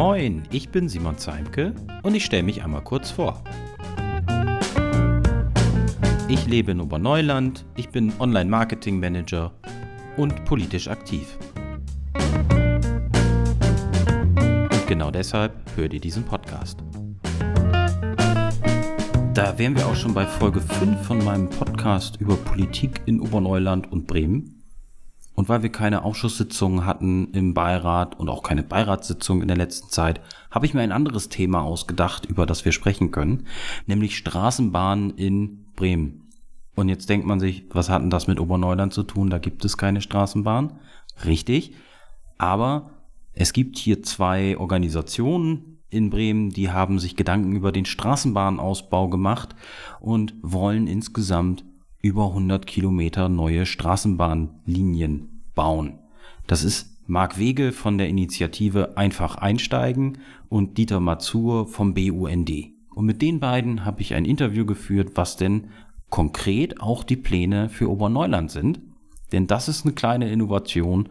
Moin, ich bin Simon Zeimke und ich stelle mich einmal kurz vor. Ich lebe in Oberneuland, ich bin Online-Marketing-Manager und politisch aktiv. Und genau deshalb hört ihr diesen Podcast. Da wären wir auch schon bei Folge 5 von meinem Podcast über Politik in Oberneuland und Bremen. Und weil wir keine Ausschusssitzungen hatten im Beirat und auch keine Beiratssitzung in der letzten Zeit, habe ich mir ein anderes Thema ausgedacht, über das wir sprechen können, nämlich Straßenbahnen in Bremen. Und jetzt denkt man sich, was hat denn das mit Oberneuland zu tun? Da gibt es keine Straßenbahn. Richtig. Aber es gibt hier zwei Organisationen in Bremen, die haben sich Gedanken über den Straßenbahnausbau gemacht und wollen insgesamt über 100 Kilometer neue Straßenbahnlinien bauen. Das ist Mark Wege von der Initiative Einfach Einsteigen und Dieter Mazur vom BUND. Und mit den beiden habe ich ein Interview geführt, was denn konkret auch die Pläne für Oberneuland sind. Denn das ist eine kleine Innovation,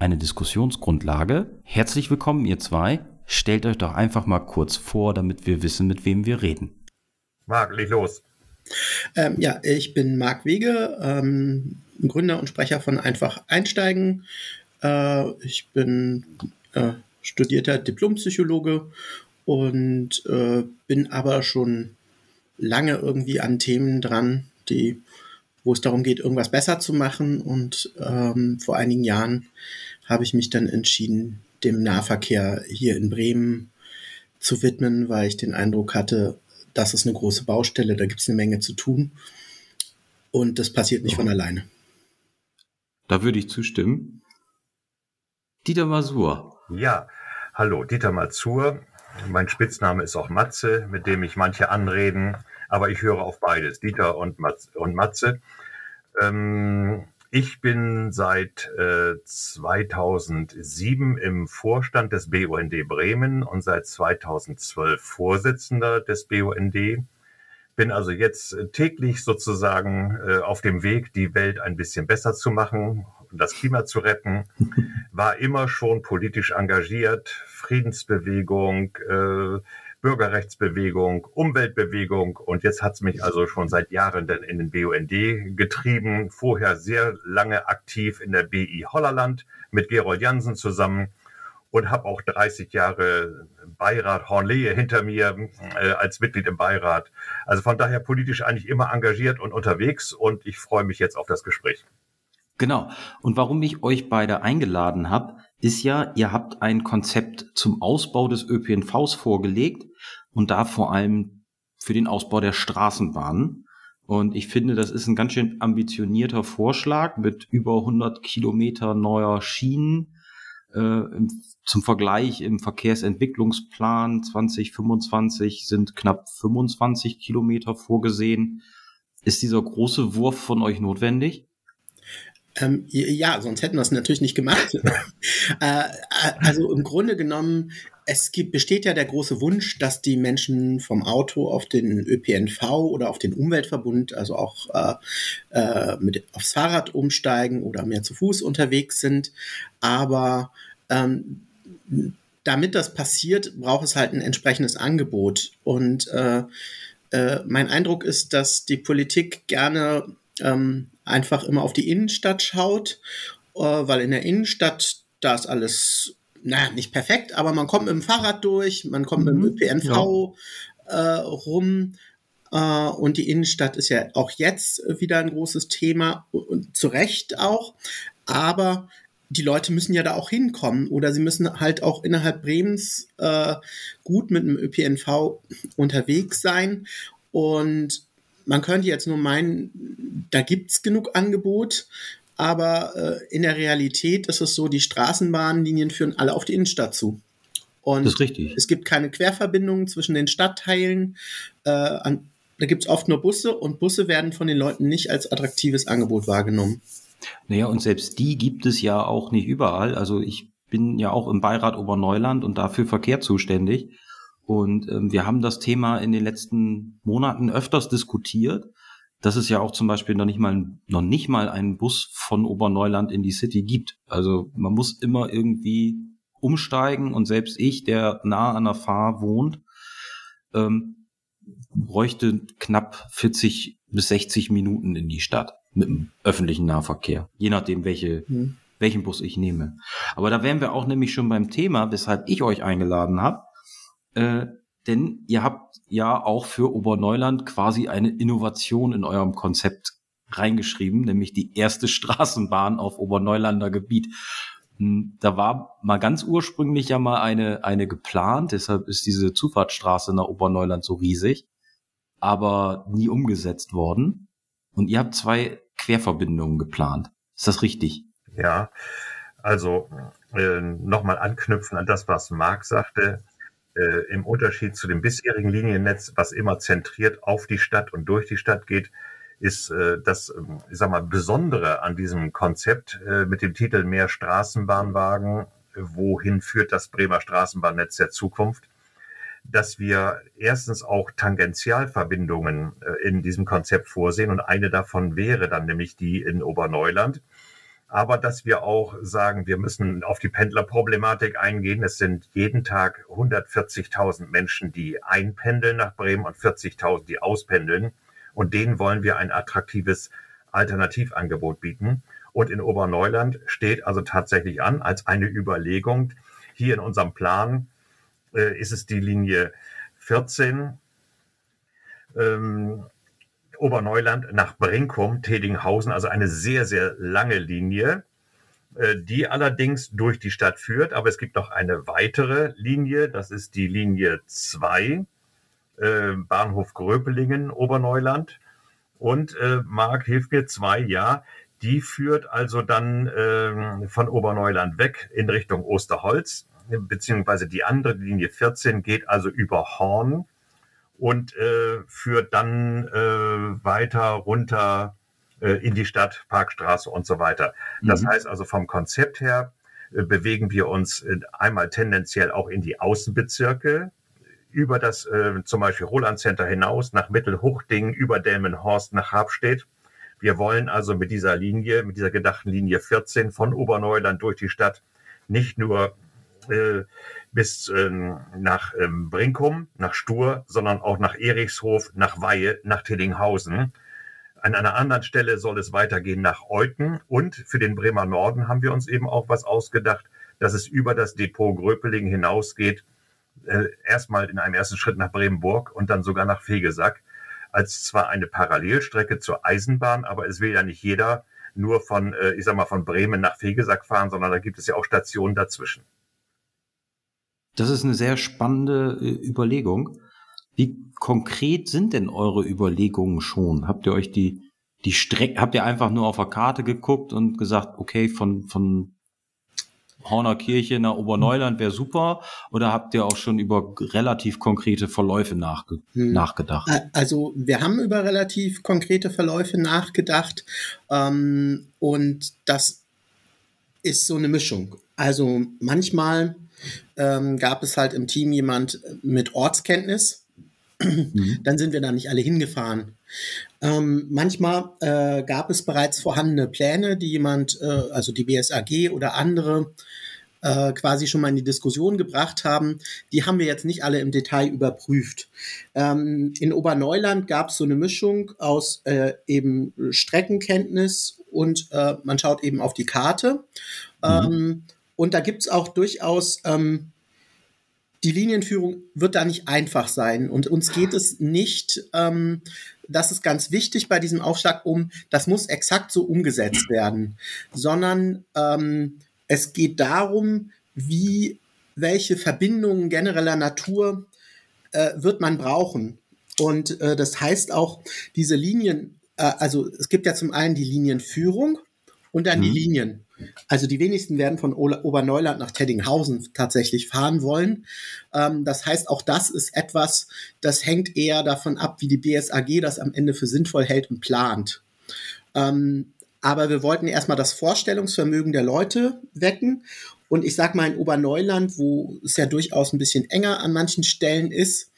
eine Diskussionsgrundlage. Herzlich willkommen, ihr zwei. Stellt euch doch einfach mal kurz vor, damit wir wissen, mit wem wir reden. Marc, leg los. Ich bin Mark Wege, Gründer und Sprecher von Einfach Einsteigen. Ich bin studierter Diplompsychologe und bin aber schon lange irgendwie an Themen dran, wo es darum geht, irgendwas besser zu machen. Und vor einigen Jahren habe ich mich dann entschieden, dem Nahverkehr hier in Bremen zu widmen, weil ich den Eindruck hatte, das ist eine große Baustelle, da gibt es eine Menge zu tun und das passiert nicht von alleine. Da würde ich zustimmen. Dieter Mazur. Ja, hallo, Dieter Mazur. Mein Spitzname ist auch Matze, mit dem mich manche anreden, aber ich höre auf beides, Dieter und Matze. Ich bin seit 2007 im Vorstand des BUND Bremen und seit 2012 Vorsitzender des BUND. Bin also jetzt täglich sozusagen auf dem Weg, die Welt ein bisschen besser zu machen und das Klima zu retten. War immer schon politisch engagiert, Friedensbewegung, Bürgerrechtsbewegung, Umweltbewegung und jetzt hat es mich also schon seit Jahren dann in den BUND getrieben. Vorher sehr lange aktiv in der BI Hollerland mit Gerold Janssen zusammen und habe auch 30 Jahre Beirat Horn-Lehe hinter mir als Mitglied im Beirat. Also von daher politisch eigentlich immer engagiert und unterwegs und ich freue mich jetzt auf das Gespräch. Genau. Und warum ich euch beide eingeladen habe, ist ja, ihr habt ein Konzept zum Ausbau des ÖPNVs vorgelegt und da vor allem für den Ausbau der Straßenbahnen. Und ich finde, das ist ein ganz schön ambitionierter Vorschlag mit über 100 Kilometer neuer Schienen. Zum Vergleich im Verkehrsentwicklungsplan 2025 sind knapp 25 Kilometer vorgesehen. Ist dieser große Wurf von euch notwendig? Ja, sonst hätten wir es natürlich nicht gemacht. Also im Grunde genommen, besteht ja der große Wunsch, dass die Menschen vom Auto auf den ÖPNV oder auf den Umweltverbund, also auch aufs Fahrrad umsteigen oder mehr zu Fuß unterwegs sind. Aber damit das passiert, braucht es halt ein entsprechendes Angebot. Und mein Eindruck ist, dass die Politik gerne einfach immer auf die Innenstadt schaut, weil in der Innenstadt, da ist alles, nicht perfekt, aber man kommt mit dem Fahrrad durch, man kommt mit dem ÖPNV rum und die Innenstadt ist ja auch jetzt wieder ein großes Thema, und zu Recht auch, aber die Leute müssen ja da auch hinkommen oder sie müssen halt auch innerhalb Bremens gut mit dem ÖPNV unterwegs sein und man könnte jetzt nur meinen, da gibt's genug Angebot, aber in der Realität ist es so, die Straßenbahnlinien führen alle auf die Innenstadt zu. Und das ist richtig. Es gibt keine Querverbindungen zwischen den Stadtteilen. Da gibt's oft nur Busse und Busse werden von den Leuten nicht als attraktives Angebot wahrgenommen. Naja, und selbst die gibt es ja auch nicht überall. Also ich bin ja auch im Beirat Oberneuland und dafür Verkehr zuständig. Und wir haben das Thema in den letzten Monaten öfters diskutiert, dass es ja auch zum Beispiel noch nicht mal einen Bus von Oberneuland in die City gibt. Also man muss immer irgendwie umsteigen und selbst ich, der nah an der Fahr wohnt, bräuchte knapp 40 bis 60 Minuten in die Stadt mit dem öffentlichen Nahverkehr, je nachdem, welchen Bus ich nehme. Aber da wären wir auch nämlich schon beim Thema, weshalb ich euch eingeladen habe, denn ihr habt ja auch für Oberneuland quasi eine Innovation in eurem Konzept reingeschrieben, nämlich die erste Straßenbahn auf Oberneulander Gebiet. Da war mal ganz ursprünglich ja mal eine geplant, deshalb ist diese Zufahrtsstraße nach Oberneuland so riesig, aber nie umgesetzt worden. Und ihr habt 2 Querverbindungen geplant. Ist das richtig? Ja, also nochmal anknüpfen an das, was Marc sagte. Im Unterschied zu dem bisherigen Liniennetz, was immer zentriert auf die Stadt und durch die Stadt geht, ist das, ich sag mal, Besondere an diesem Konzept mit dem Titel Mehr Straßenbahnwagen, wohin führt das Bremer Straßenbahnnetz der Zukunft, dass wir erstens auch Tangentialverbindungen in diesem Konzept vorsehen und eine davon wäre dann nämlich die in Oberneuland. Aber dass wir auch sagen, wir müssen auf die Pendlerproblematik eingehen. Es sind jeden Tag 140.000 Menschen, die einpendeln nach Bremen und 40.000, die auspendeln. Und denen wollen wir ein attraktives Alternativangebot bieten. Und in Oberneuland steht also tatsächlich an, als eine Überlegung, hier in unserem Plan ist es die Linie 14, Oberneuland nach Brinkum, Thedinghausen, also eine sehr, sehr lange Linie, die allerdings durch die Stadt führt. Aber es gibt noch eine weitere Linie, das ist die Linie 2, Bahnhof Gröpelingen, Oberneuland. Und Marc, hilf mir, 2, ja, die führt also dann von Oberneuland weg in Richtung Osterholz, beziehungsweise die andere Linie 14 geht also über Horn und führt dann weiter runter in die Stadt, Parkstraße und so weiter. Das heißt also vom Konzept her bewegen wir uns einmal tendenziell auch in die Außenbezirke, über das zum Beispiel Roland Center hinaus, nach Mittelhuchting, über Delmenhorst, nach Harpstedt. Wir wollen also mit dieser Linie, mit dieser gedachten Linie 14 von Oberneuland durch die Stadt nicht nur bis nach Brinkum, nach Stur, sondern auch nach Erichshof, nach Weihe, nach Thedinghausen. An einer anderen Stelle soll es weitergehen nach Euthen. Und für den Bremer Norden haben wir uns eben auch was ausgedacht, dass es über das Depot Gröpelingen hinausgeht, erstmal in einem ersten Schritt nach Bremenburg und dann sogar nach Vegesack, als zwar eine Parallelstrecke zur Eisenbahn, aber es will ja nicht jeder nur von, ich sag mal, von Bremen nach Vegesack fahren, sondern da gibt es ja auch Stationen dazwischen. Das ist eine sehr spannende Überlegung. Wie konkret sind denn eure Überlegungen schon? Habt ihr euch die Strecke, habt ihr einfach nur auf der Karte geguckt und gesagt, okay, von Horner Kirche nach Oberneuland wäre super? Oder habt ihr auch schon über relativ konkrete Verläufe nachgedacht? Also wir haben über relativ konkrete Verläufe nachgedacht, und das ist so eine Mischung. Also manchmal gab es halt im Team jemand mit Ortskenntnis, dann sind wir da nicht alle hingefahren. Manchmal gab es bereits vorhandene Pläne, die jemand, also die BSAG oder andere, quasi schon mal in die Diskussion gebracht haben. Die haben wir jetzt nicht alle im Detail überprüft. In Oberneuland gab es so eine Mischung aus eben Streckenkenntnis und man schaut eben auf die Karte. Und da gibt es auch durchaus, die Linienführung wird da nicht einfach sein. Und uns geht es nicht, das ist ganz wichtig bei diesem Aufschlag, das muss exakt so umgesetzt werden, sondern es geht darum, welche Verbindungen genereller Natur wird man brauchen. Und das heißt auch, diese Linien, also es gibt ja zum einen die Linienführung und dann die Linien. Also die wenigsten werden von Oberneuland nach Thedinghausen tatsächlich fahren wollen. Das heißt, auch das ist etwas, das hängt eher davon ab, wie die BSAG das am Ende für sinnvoll hält und plant. Aber wir wollten erstmal das Vorstellungsvermögen der Leute wecken. Und ich sag mal, in Oberneuland, wo es ja durchaus ein bisschen enger an manchen Stellen ist,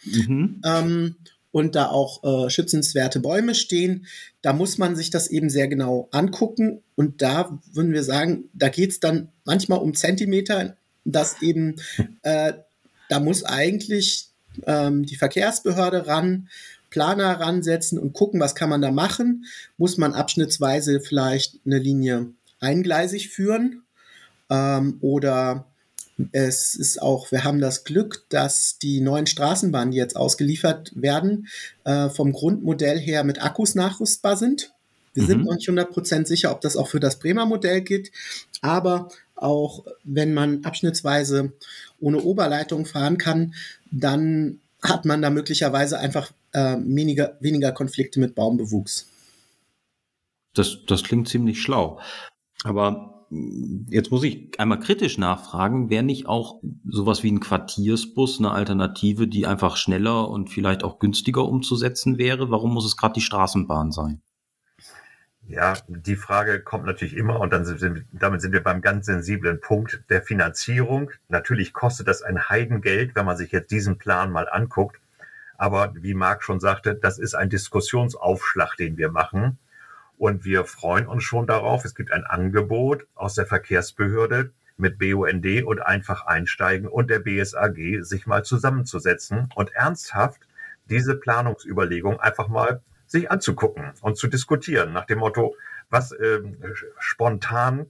und da auch schützenswerte Bäume stehen, da muss man sich das eben sehr genau angucken. Und da würden wir sagen, da geht es dann manchmal um Zentimeter dass eben da muss eigentlich die Verkehrsbehörde ran, Planer ransetzen und gucken, was kann man da machen. Muss man abschnittsweise vielleicht eine Linie eingleisig führen? Oder es ist auch, wir haben das Glück, dass die neuen Straßenbahnen, die jetzt ausgeliefert werden, vom Grundmodell her mit Akkus nachrüstbar sind. Wir sind noch nicht 100% sicher, ob das auch für das Bremer Modell gilt. Aber auch wenn man abschnittsweise ohne Oberleitung fahren kann, dann hat man da möglicherweise einfach weniger Konflikte mit Baumbewuchs. Das klingt ziemlich schlau. Aber jetzt muss ich einmal kritisch nachfragen, wäre nicht auch sowas wie ein Quartiersbus eine Alternative, die einfach schneller und vielleicht auch günstiger umzusetzen wäre? Warum muss es gerade die Straßenbahn sein? Ja, die Frage kommt natürlich immer, und dann sind wir beim ganz sensiblen Punkt der Finanzierung. Natürlich kostet das ein Heidengeld, wenn man sich jetzt diesen Plan mal anguckt. Aber wie Marc schon sagte, das ist ein Diskussionsaufschlag, den wir machen. Und wir freuen uns schon darauf. Es gibt ein Angebot aus der Verkehrsbehörde mit BUND und Einfach Einsteigen und der BSAG, sich mal zusammenzusetzen und ernsthaft diese Planungsüberlegung einfach mal sich anzugucken und zu diskutieren nach dem Motto, was spontan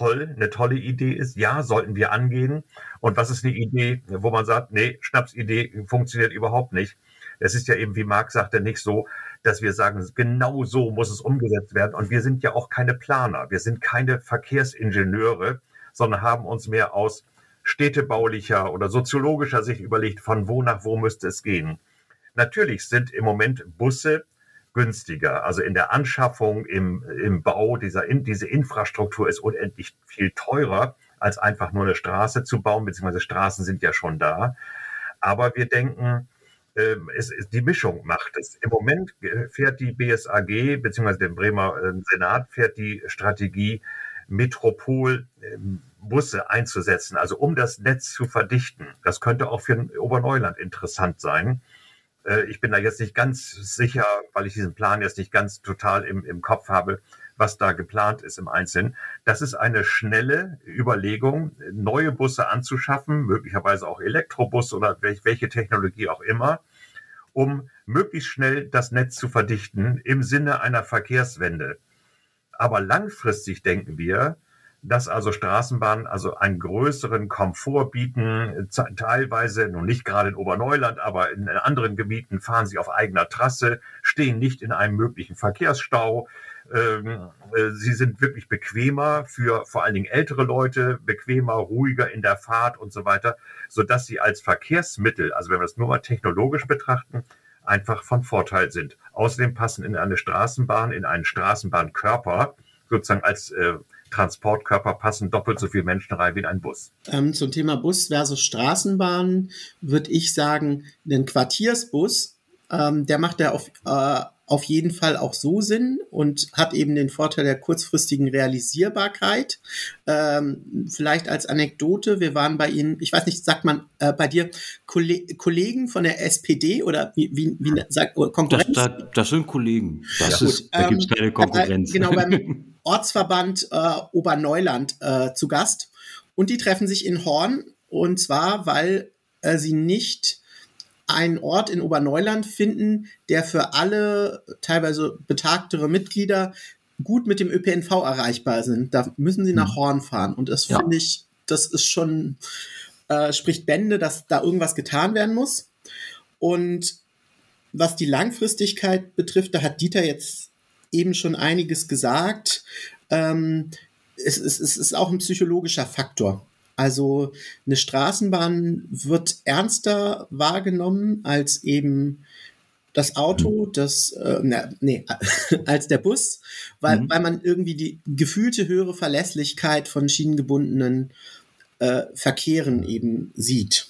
eine tolle Idee ist, ja, sollten wir angehen, und was ist eine Idee, wo man sagt, nee, Schnapsidee funktioniert überhaupt nicht. Es ist ja eben, wie Marc sagte, nicht so, dass wir sagen, genau so muss es umgesetzt werden, und wir sind ja auch keine Planer, wir sind keine Verkehrsingenieure, sondern haben uns mehr aus städtebaulicher oder soziologischer Sicht überlegt, von wo nach wo müsste es gehen. Natürlich sind im Moment Busse günstiger. Also in der Anschaffung, im Bau, diese Infrastruktur ist unendlich viel teurer, als einfach nur eine Straße zu bauen, beziehungsweise Straßen sind ja schon da. Aber wir denken, die Mischung macht es. Im Moment fährt die BSAG, beziehungsweise der Bremer Senat, fährt die Strategie, Metropolbusse einzusetzen, also um das Netz zu verdichten. Das könnte auch für Oberneuland interessant sein. Ich bin da jetzt nicht ganz sicher, weil ich diesen Plan jetzt nicht ganz total im Kopf habe, was da geplant ist im Einzelnen. Das ist eine schnelle Überlegung, neue Busse anzuschaffen, möglicherweise auch Elektrobus oder welche Technologie auch immer, um möglichst schnell das Netz zu verdichten im Sinne einer Verkehrswende. Aber langfristig denken wir, dass also Straßenbahnen also einen größeren Komfort bieten, teilweise, nun nicht gerade in Oberneuland, aber in anderen Gebieten fahren sie auf eigener Trasse, stehen nicht in einem möglichen Verkehrsstau. Sie sind wirklich bequemer für vor allen Dingen ältere Leute, bequemer, ruhiger in der Fahrt und so weiter, sodass sie als Verkehrsmittel, also wenn wir das nur mal technologisch betrachten, einfach von Vorteil sind. Außerdem passen in eine Straßenbahn, in einen Straßenbahnkörper, sozusagen als Transportkörper, passen doppelt so viele Menschen rein wie in einen Bus. Zum Thema Bus versus Straßenbahn würde ich sagen, den Quartiersbus, der macht ja auf jeden Fall auch so Sinn und hat eben den Vorteil der kurzfristigen Realisierbarkeit. Vielleicht als Anekdote, wir waren bei Ihnen, ich weiß nicht, sagt man bei dir Kollegen von der SPD oder wie sagt Konkurrenz? Das sind Kollegen, da gibt es keine Konkurrenz. Genau, beim Ortsverband Oberneuland zu Gast, und die treffen sich in Horn, und zwar, weil sie nicht einen Ort in Oberneuland finden, der für alle teilweise betagtere Mitglieder gut mit dem ÖPNV erreichbar sind. Da müssen sie nach Horn fahren, und das finde ich, das ist schon, spricht Bände, dass da irgendwas getan werden muss. Und was die Langfristigkeit betrifft, da hat Dieter jetzt eben schon einiges gesagt. Es ist auch ein psychologischer Faktor. Also eine Straßenbahn wird ernster wahrgenommen als eben das Auto, als der Bus, weil man irgendwie die gefühlte höhere Verlässlichkeit von schienengebundenen Verkehren eben sieht.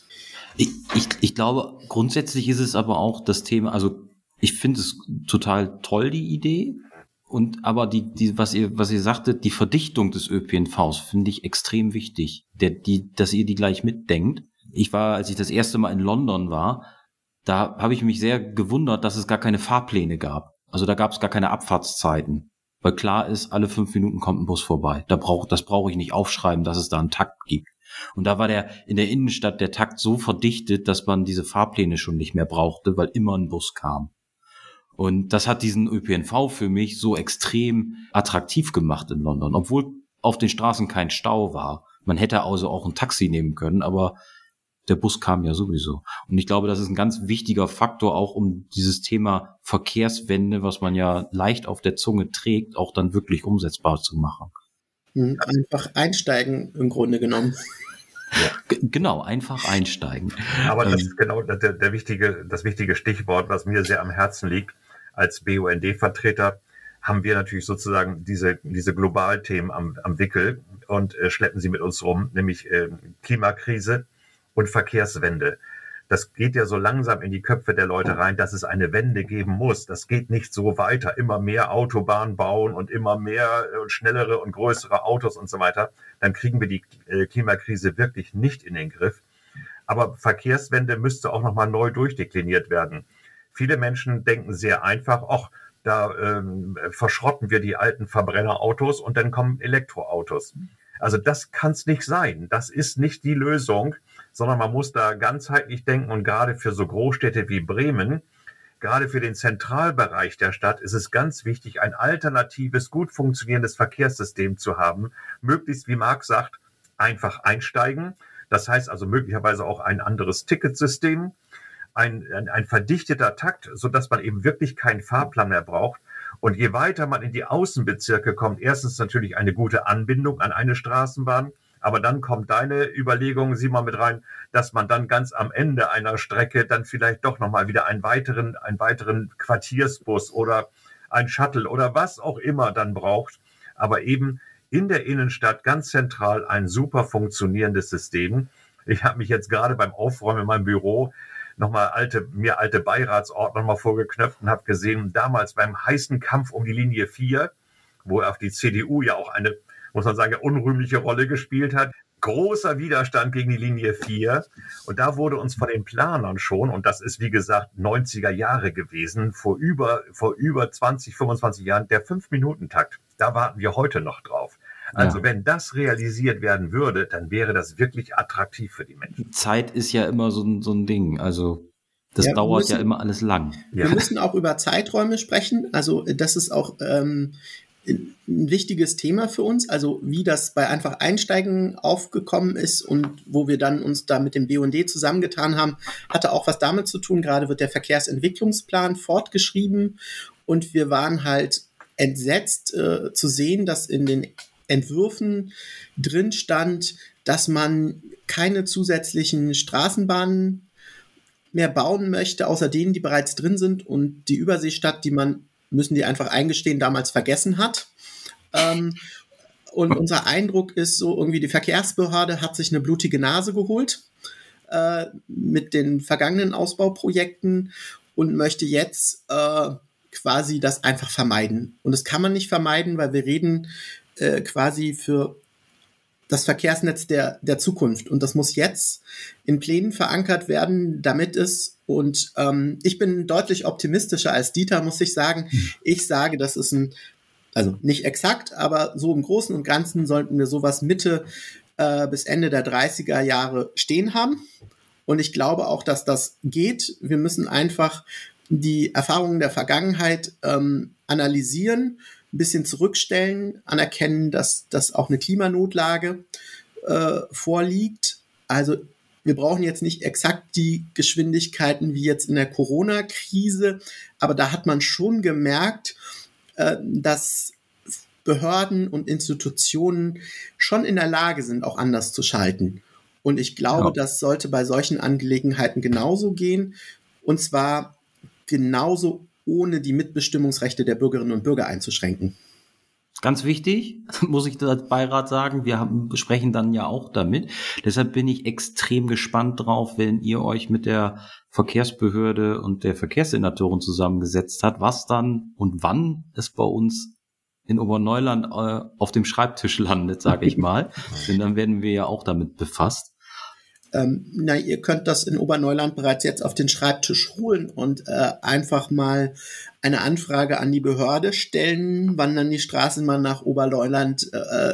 Ich glaube, grundsätzlich ist es aber auch das Thema, also ich finde es total toll, die Idee. Und aber was ihr sagtet, die Verdichtung des ÖPNVs finde ich extrem wichtig, dass ihr die gleich mitdenkt. Als ich das erste Mal in London war, da habe ich mich sehr gewundert, dass es gar keine Fahrpläne gab. Also da gab es gar keine Abfahrtszeiten, weil klar ist, alle 5 Minuten kommt ein Bus vorbei. Das brauche ich nicht aufschreiben, dass es da einen Takt gibt. Und da war in der Innenstadt der Takt so verdichtet, dass man diese Fahrpläne schon nicht mehr brauchte, weil immer ein Bus kam. Und das hat diesen ÖPNV für mich so extrem attraktiv gemacht in London, obwohl auf den Straßen kein Stau war. Man hätte also auch ein Taxi nehmen können, aber der Bus kam ja sowieso. Und ich glaube, das ist ein ganz wichtiger Faktor auch, um dieses Thema Verkehrswende, was man ja leicht auf der Zunge trägt, auch dann wirklich umsetzbar zu machen. Einfach einsteigen im Grunde genommen. Ja. Genau, einfach einsteigen. Aber das ist genau das wichtige Stichwort, was mir sehr am Herzen liegt. Als BUND-Vertreter haben wir natürlich sozusagen diese Globalthemen am Wickel und schleppen sie mit uns rum, nämlich Klimakrise und Verkehrswende. Das geht ja so langsam in die Köpfe der Leute rein, dass es eine Wende geben muss. Das geht nicht so weiter. Immer mehr Autobahnen bauen und immer mehr und schnellere und größere Autos und so weiter. Dann kriegen wir die Klimakrise wirklich nicht in den Griff. Aber Verkehrswende müsste auch nochmal neu durchdekliniert werden. Viele Menschen denken sehr einfach, ach, da verschrotten wir die alten Verbrennerautos und dann kommen Elektroautos. Also das kann es nicht sein. Das ist nicht die Lösung, sondern man muss da ganzheitlich denken. Und gerade für so Großstädte wie Bremen, gerade für den Zentralbereich der Stadt, ist es ganz wichtig, ein alternatives, gut funktionierendes Verkehrssystem zu haben. Möglichst, wie Marc sagt, einfach einsteigen. Das heißt also möglicherweise auch ein anderes Ticketsystem, ein verdichteter Takt, sodass man eben wirklich keinen Fahrplan mehr braucht. Und je weiter man in die Außenbezirke kommt, erstens natürlich eine gute Anbindung an eine Straßenbahn, aber dann kommt deine Überlegung, sieh mal mit rein, dass man dann ganz am Ende einer Strecke dann vielleicht doch nochmal wieder einen weiteren Quartiersbus oder ein Shuttle oder was auch immer dann braucht. Aber eben in der Innenstadt ganz zentral ein super funktionierendes System. Ich habe mich jetzt gerade beim Aufräumen in meinem Büro nochmal alte Beiratsordner mal vorgeknöpft und habe gesehen, damals beim heißen Kampf um die Linie 4, wo auf die CDU ja auch eine, muss man sagen, unrühmliche Rolle gespielt hat, großer Widerstand gegen die Linie 4. Und da wurde uns von den Planern schon, und das ist wie gesagt 90er Jahre gewesen, vor über 20, 25 Jahren, der 5-Minuten-Takt. Da warten wir heute noch drauf. Also wenn das realisiert werden würde, dann wäre das wirklich attraktiv für die Menschen. Zeit ist ja immer so ein Ding, also das dauert ja immer alles lang. Wir müssen auch über Zeiträume sprechen, also das ist auch ein wichtiges Thema für uns, also wie das bei Einfach Einsteigen aufgekommen ist und wo wir dann uns da mit dem BUND zusammengetan haben, hatte auch was damit zu tun. Gerade wird der Verkehrsentwicklungsplan fortgeschrieben und wir waren halt entsetzt zu sehen, dass in den Entwürfen drin stand, dass man keine zusätzlichen Straßenbahnen mehr bauen möchte, außer denen, die bereits drin sind, und die Überseestadt, die man, müssen die einfach eingestehen, damals vergessen hat. Und unser Eindruck ist so, irgendwie die Verkehrsbehörde hat sich eine blutige Nase geholt mit den vergangenen Ausbauprojekten und möchte jetzt quasi das einfach vermeiden. Und das kann man nicht vermeiden, weil wir reden quasi für das Verkehrsnetz der Zukunft. Und das muss jetzt in Plänen verankert werden, damit es, und ich bin deutlich optimistischer als Dieter, muss ich sagen. Ich sage, das ist also nicht exakt, aber so im Großen und Ganzen sollten wir sowas Mitte bis Ende der 30er Jahre stehen haben. Und ich glaube auch, dass das geht. Wir müssen einfach die Erfahrungen der Vergangenheit analysieren, ein bisschen zurückstellen, anerkennen, dass auch eine Klimanotlage vorliegt. Also wir brauchen jetzt nicht exakt die Geschwindigkeiten wie jetzt in der Corona-Krise, aber da hat man schon gemerkt, dass Behörden und Institutionen schon in der Lage sind, auch anders zu schalten. Und ich glaube, das sollte bei solchen Angelegenheiten genauso gehen, und zwar genauso, ohne die Mitbestimmungsrechte der Bürgerinnen und Bürger einzuschränken. Ganz wichtig, muss ich als Beirat sagen, wir sprechen dann ja auch damit. Deshalb bin ich extrem gespannt drauf, wenn ihr euch mit der Verkehrsbehörde und der Verkehrssenatorin zusammengesetzt habt, was dann und wann es bei uns in Oberneuland auf dem Schreibtisch landet, sage ich mal. Denn dann werden wir ja auch damit befasst. Na, ihr könnt das in Oberneuland bereits jetzt auf den Schreibtisch holen und einfach mal eine Anfrage an die Behörde stellen, wann dann die Straßenbahn nach Oberneuland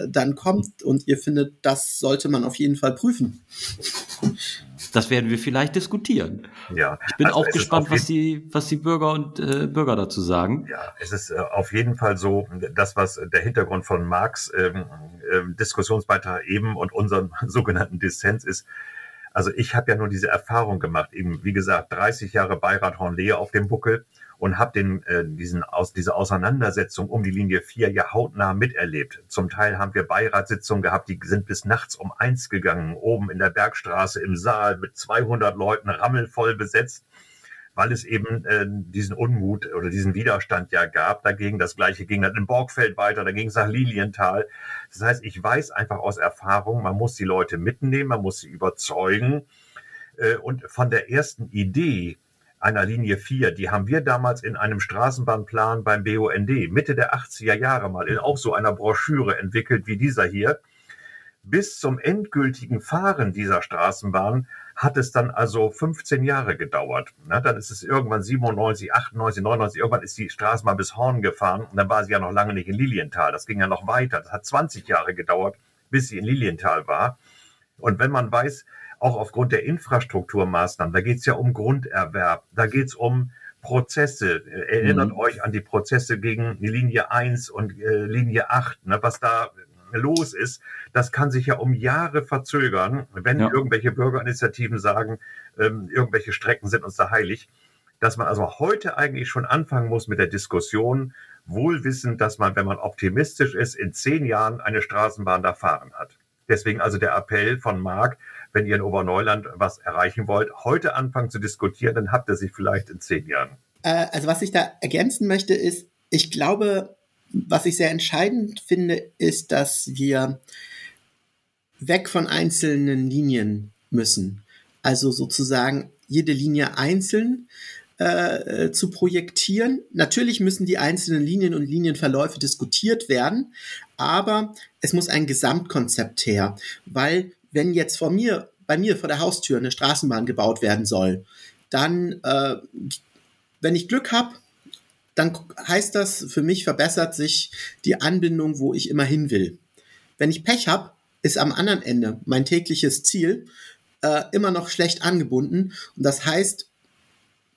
dann kommt. Und ihr findet, das sollte man auf jeden Fall prüfen. Das werden wir vielleicht diskutieren. Ja, ich bin auch gespannt, was die Bürger und Bürger dazu sagen. Ja, es ist auf jeden Fall so, das, was der Hintergrund von Marx Diskussionsbeitrag eben und unserem sogenannten Dissens ist. Also ich habe ja nur diese Erfahrung gemacht, eben wie gesagt 30 Jahre Beirat Horn-Lehe auf dem Buckel und habe diese Auseinandersetzung um die Linie 4 ja hautnah miterlebt. Zum Teil haben wir Beiratssitzungen gehabt, die sind bis nachts um 1 gegangen, oben in der Bergstraße im Saal mit 200 Leuten rammelvoll besetzt, weil es eben diesen Unmut oder diesen Widerstand ja gab dagegen. Das Gleiche ging dann in Borgfeld weiter, dann ging es nach Lilienthal. Das heißt, ich weiß einfach aus Erfahrung, man muss die Leute mitnehmen, man muss sie überzeugen. Und von der ersten Idee einer Linie 4, die haben wir damals in einem Straßenbahnplan beim BUND Mitte der 80er Jahre mal in auch so einer Broschüre entwickelt wie dieser hier. Bis zum endgültigen Fahren dieser Straßenbahn hat es dann also 15 Jahre gedauert. Na, dann ist es irgendwann 97, 98, 99, irgendwann ist die Straßenbahn bis Horn gefahren und dann war sie ja noch lange nicht in Lilienthal. Das ging ja noch weiter. Das hat 20 Jahre gedauert, bis sie in Lilienthal war. Und wenn man weiß, auch aufgrund der Infrastrukturmaßnahmen, da geht es ja um Grunderwerb, da geht es um Prozesse. Erinnert euch an die Prozesse gegen die Linie 1 und Linie 8, ne, was da los ist, das kann sich ja um Jahre verzögern, wenn irgendwelche Bürgerinitiativen sagen, irgendwelche Strecken sind uns da heilig, dass man also heute eigentlich schon anfangen muss mit der Diskussion, wohlwissend, dass man, wenn man optimistisch ist, in 10 Jahren eine Straßenbahn da fahren hat. Deswegen also der Appell von Marc, wenn ihr in Oberneuland was erreichen wollt, heute anfangen zu diskutieren, dann habt ihr sie vielleicht in 10 Jahren. Also was ich da ergänzen möchte ist, ich glaube, was ich sehr entscheidend finde, ist, dass wir weg von einzelnen Linien müssen. Also sozusagen jede Linie einzeln zu projektieren. Natürlich müssen die einzelnen Linien und Linienverläufe diskutiert werden, aber es muss ein Gesamtkonzept her. Weil wenn jetzt bei mir vor der Haustür eine Straßenbahn gebaut werden soll, dann, wenn ich Glück habe, dann heißt das, für mich verbessert sich die Anbindung, wo ich immer hin will. Wenn ich Pech habe, ist am anderen Ende mein tägliches Ziel immer noch schlecht angebunden. Und das heißt,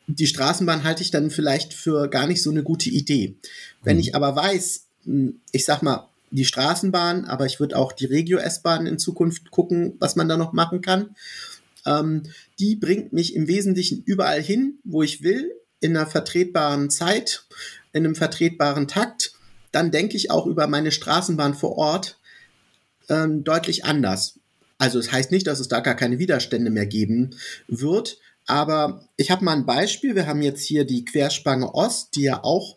die Straßenbahn halte ich dann vielleicht für gar nicht so eine gute Idee. Wenn ich aber weiß, ich sag mal, die Straßenbahn, aber ich würde auch die Regio-S-Bahn in Zukunft gucken, was man da noch machen kann. Die bringt mich im Wesentlichen überall hin, wo ich will, in einer vertretbaren Zeit, in einem vertretbaren Takt, dann denke ich auch über meine Straßenbahn vor Ort deutlich anders. Also es heißt nicht, dass es da gar keine Widerstände mehr geben wird, aber ich habe mal ein Beispiel. Wir haben jetzt hier die Querspange Ost, die ja auch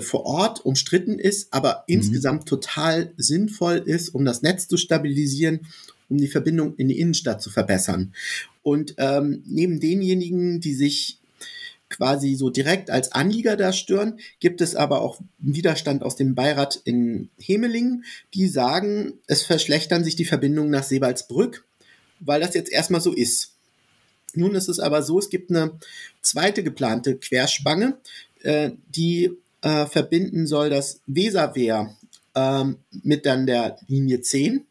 vor Ort umstritten ist, aber insgesamt total sinnvoll ist, um das Netz zu stabilisieren, um die Verbindung in die Innenstadt zu verbessern. Und neben denjenigen, die sich quasi so direkt als Anlieger da stören, gibt es aber auch Widerstand aus dem Beirat in Hemelingen, die sagen, es verschlechtern sich die Verbindungen nach Sebaldsbrück, weil das jetzt erstmal so ist. Nun ist es aber so, es gibt eine zweite geplante Querspange, die verbinden soll das Weserwehr mit dann der Linie 10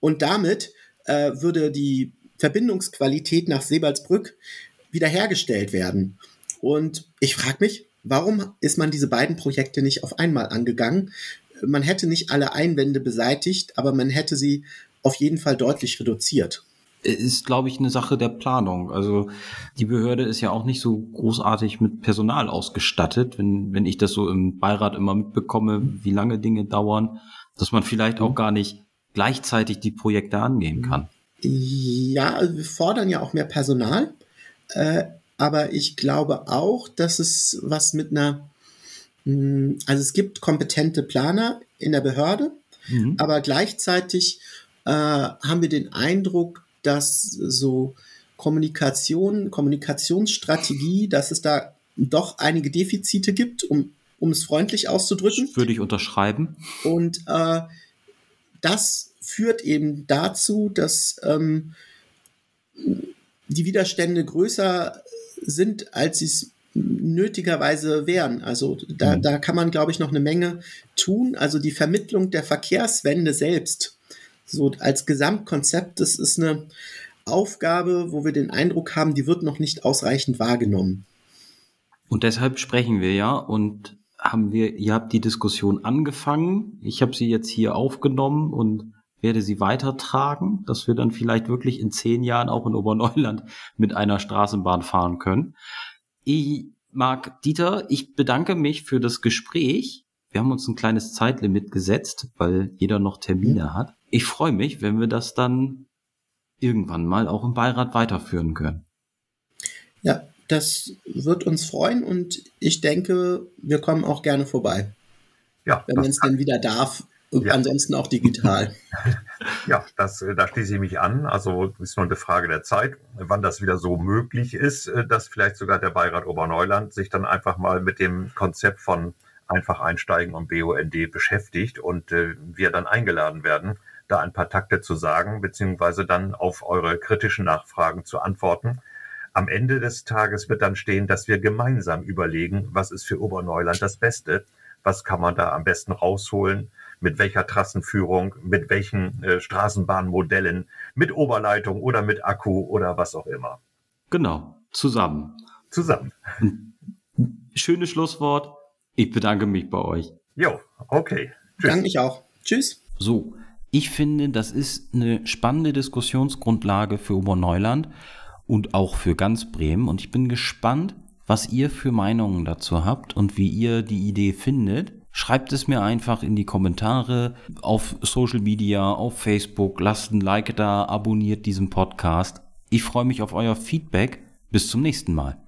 und damit würde die Verbindungsqualität nach Sebaldsbrück wiederhergestellt werden. Und ich frage mich, warum ist man diese beiden Projekte nicht auf einmal angegangen? Man hätte nicht alle Einwände beseitigt, aber man hätte sie auf jeden Fall deutlich reduziert. Ist, glaube ich, eine Sache der Planung. Also die Behörde ist ja auch nicht so großartig mit Personal ausgestattet, wenn ich das so im Beirat immer mitbekomme, wie lange Dinge dauern, dass man vielleicht auch gar nicht gleichzeitig die Projekte angehen kann. Ja, wir fordern ja auch mehr Personal. Aber ich glaube auch, dass es was mit einer, also es gibt kompetente Planer in der Behörde, aber gleichzeitig haben wir den Eindruck, dass so Kommunikationsstrategie, dass es da doch einige Defizite gibt, um es freundlich auszudrücken. Würde ich unterschreiben. Und das führt eben dazu, dass die Widerstände größer sind, als sie es nötigerweise wären. Also da kann man, glaube ich, noch eine Menge tun. Also die Vermittlung der Verkehrswende selbst, so als Gesamtkonzept, das ist eine Aufgabe, wo wir den Eindruck haben, die wird noch nicht ausreichend wahrgenommen. Und deshalb sprechen wir ja und ihr habt die Diskussion angefangen. Ich habe sie jetzt hier aufgenommen und werde sie weitertragen, dass wir dann vielleicht wirklich in 10 Jahren auch in Oberneuland mit einer Straßenbahn fahren können. Dieter, ich bedanke mich für das Gespräch. Wir haben uns ein kleines Zeitlimit gesetzt, weil jeder noch Termine hat. Ich freue mich, wenn wir das dann irgendwann mal auch im Beirat weiterführen können. Ja, das wird uns freuen und ich denke, wir kommen auch gerne vorbei. Ja, wenn man es dann wieder darf. Und ansonsten auch digital. Ja, da schließe ich mich an. Also ist nur eine Frage der Zeit, wann das wieder so möglich ist, dass vielleicht sogar der Beirat Oberneuland sich dann einfach mal mit dem Konzept von Einfach Einsteigen und BUND beschäftigt und wir dann eingeladen werden, da ein paar Takte zu sagen, beziehungsweise dann auf eure kritischen Nachfragen zu antworten. Am Ende des Tages wird dann stehen, dass wir gemeinsam überlegen, was ist für Oberneuland das Beste, was kann man da am besten rausholen, mit welcher Trassenführung, mit welchen Straßenbahnmodellen, mit Oberleitung oder mit Akku oder was auch immer. Genau, zusammen. Schönes Schlusswort. Ich bedanke mich bei euch. Jo, okay. Tschüss. Danke ich auch. Tschüss. So, ich finde, das ist eine spannende Diskussionsgrundlage für Oberneuland und auch für ganz Bremen. Und ich bin gespannt, was ihr für Meinungen dazu habt und wie ihr die Idee findet. Schreibt es mir einfach in die Kommentare, auf Social Media, auf Facebook, lasst ein Like da, abonniert diesen Podcast. Ich freue mich auf euer Feedback. Bis zum nächsten Mal.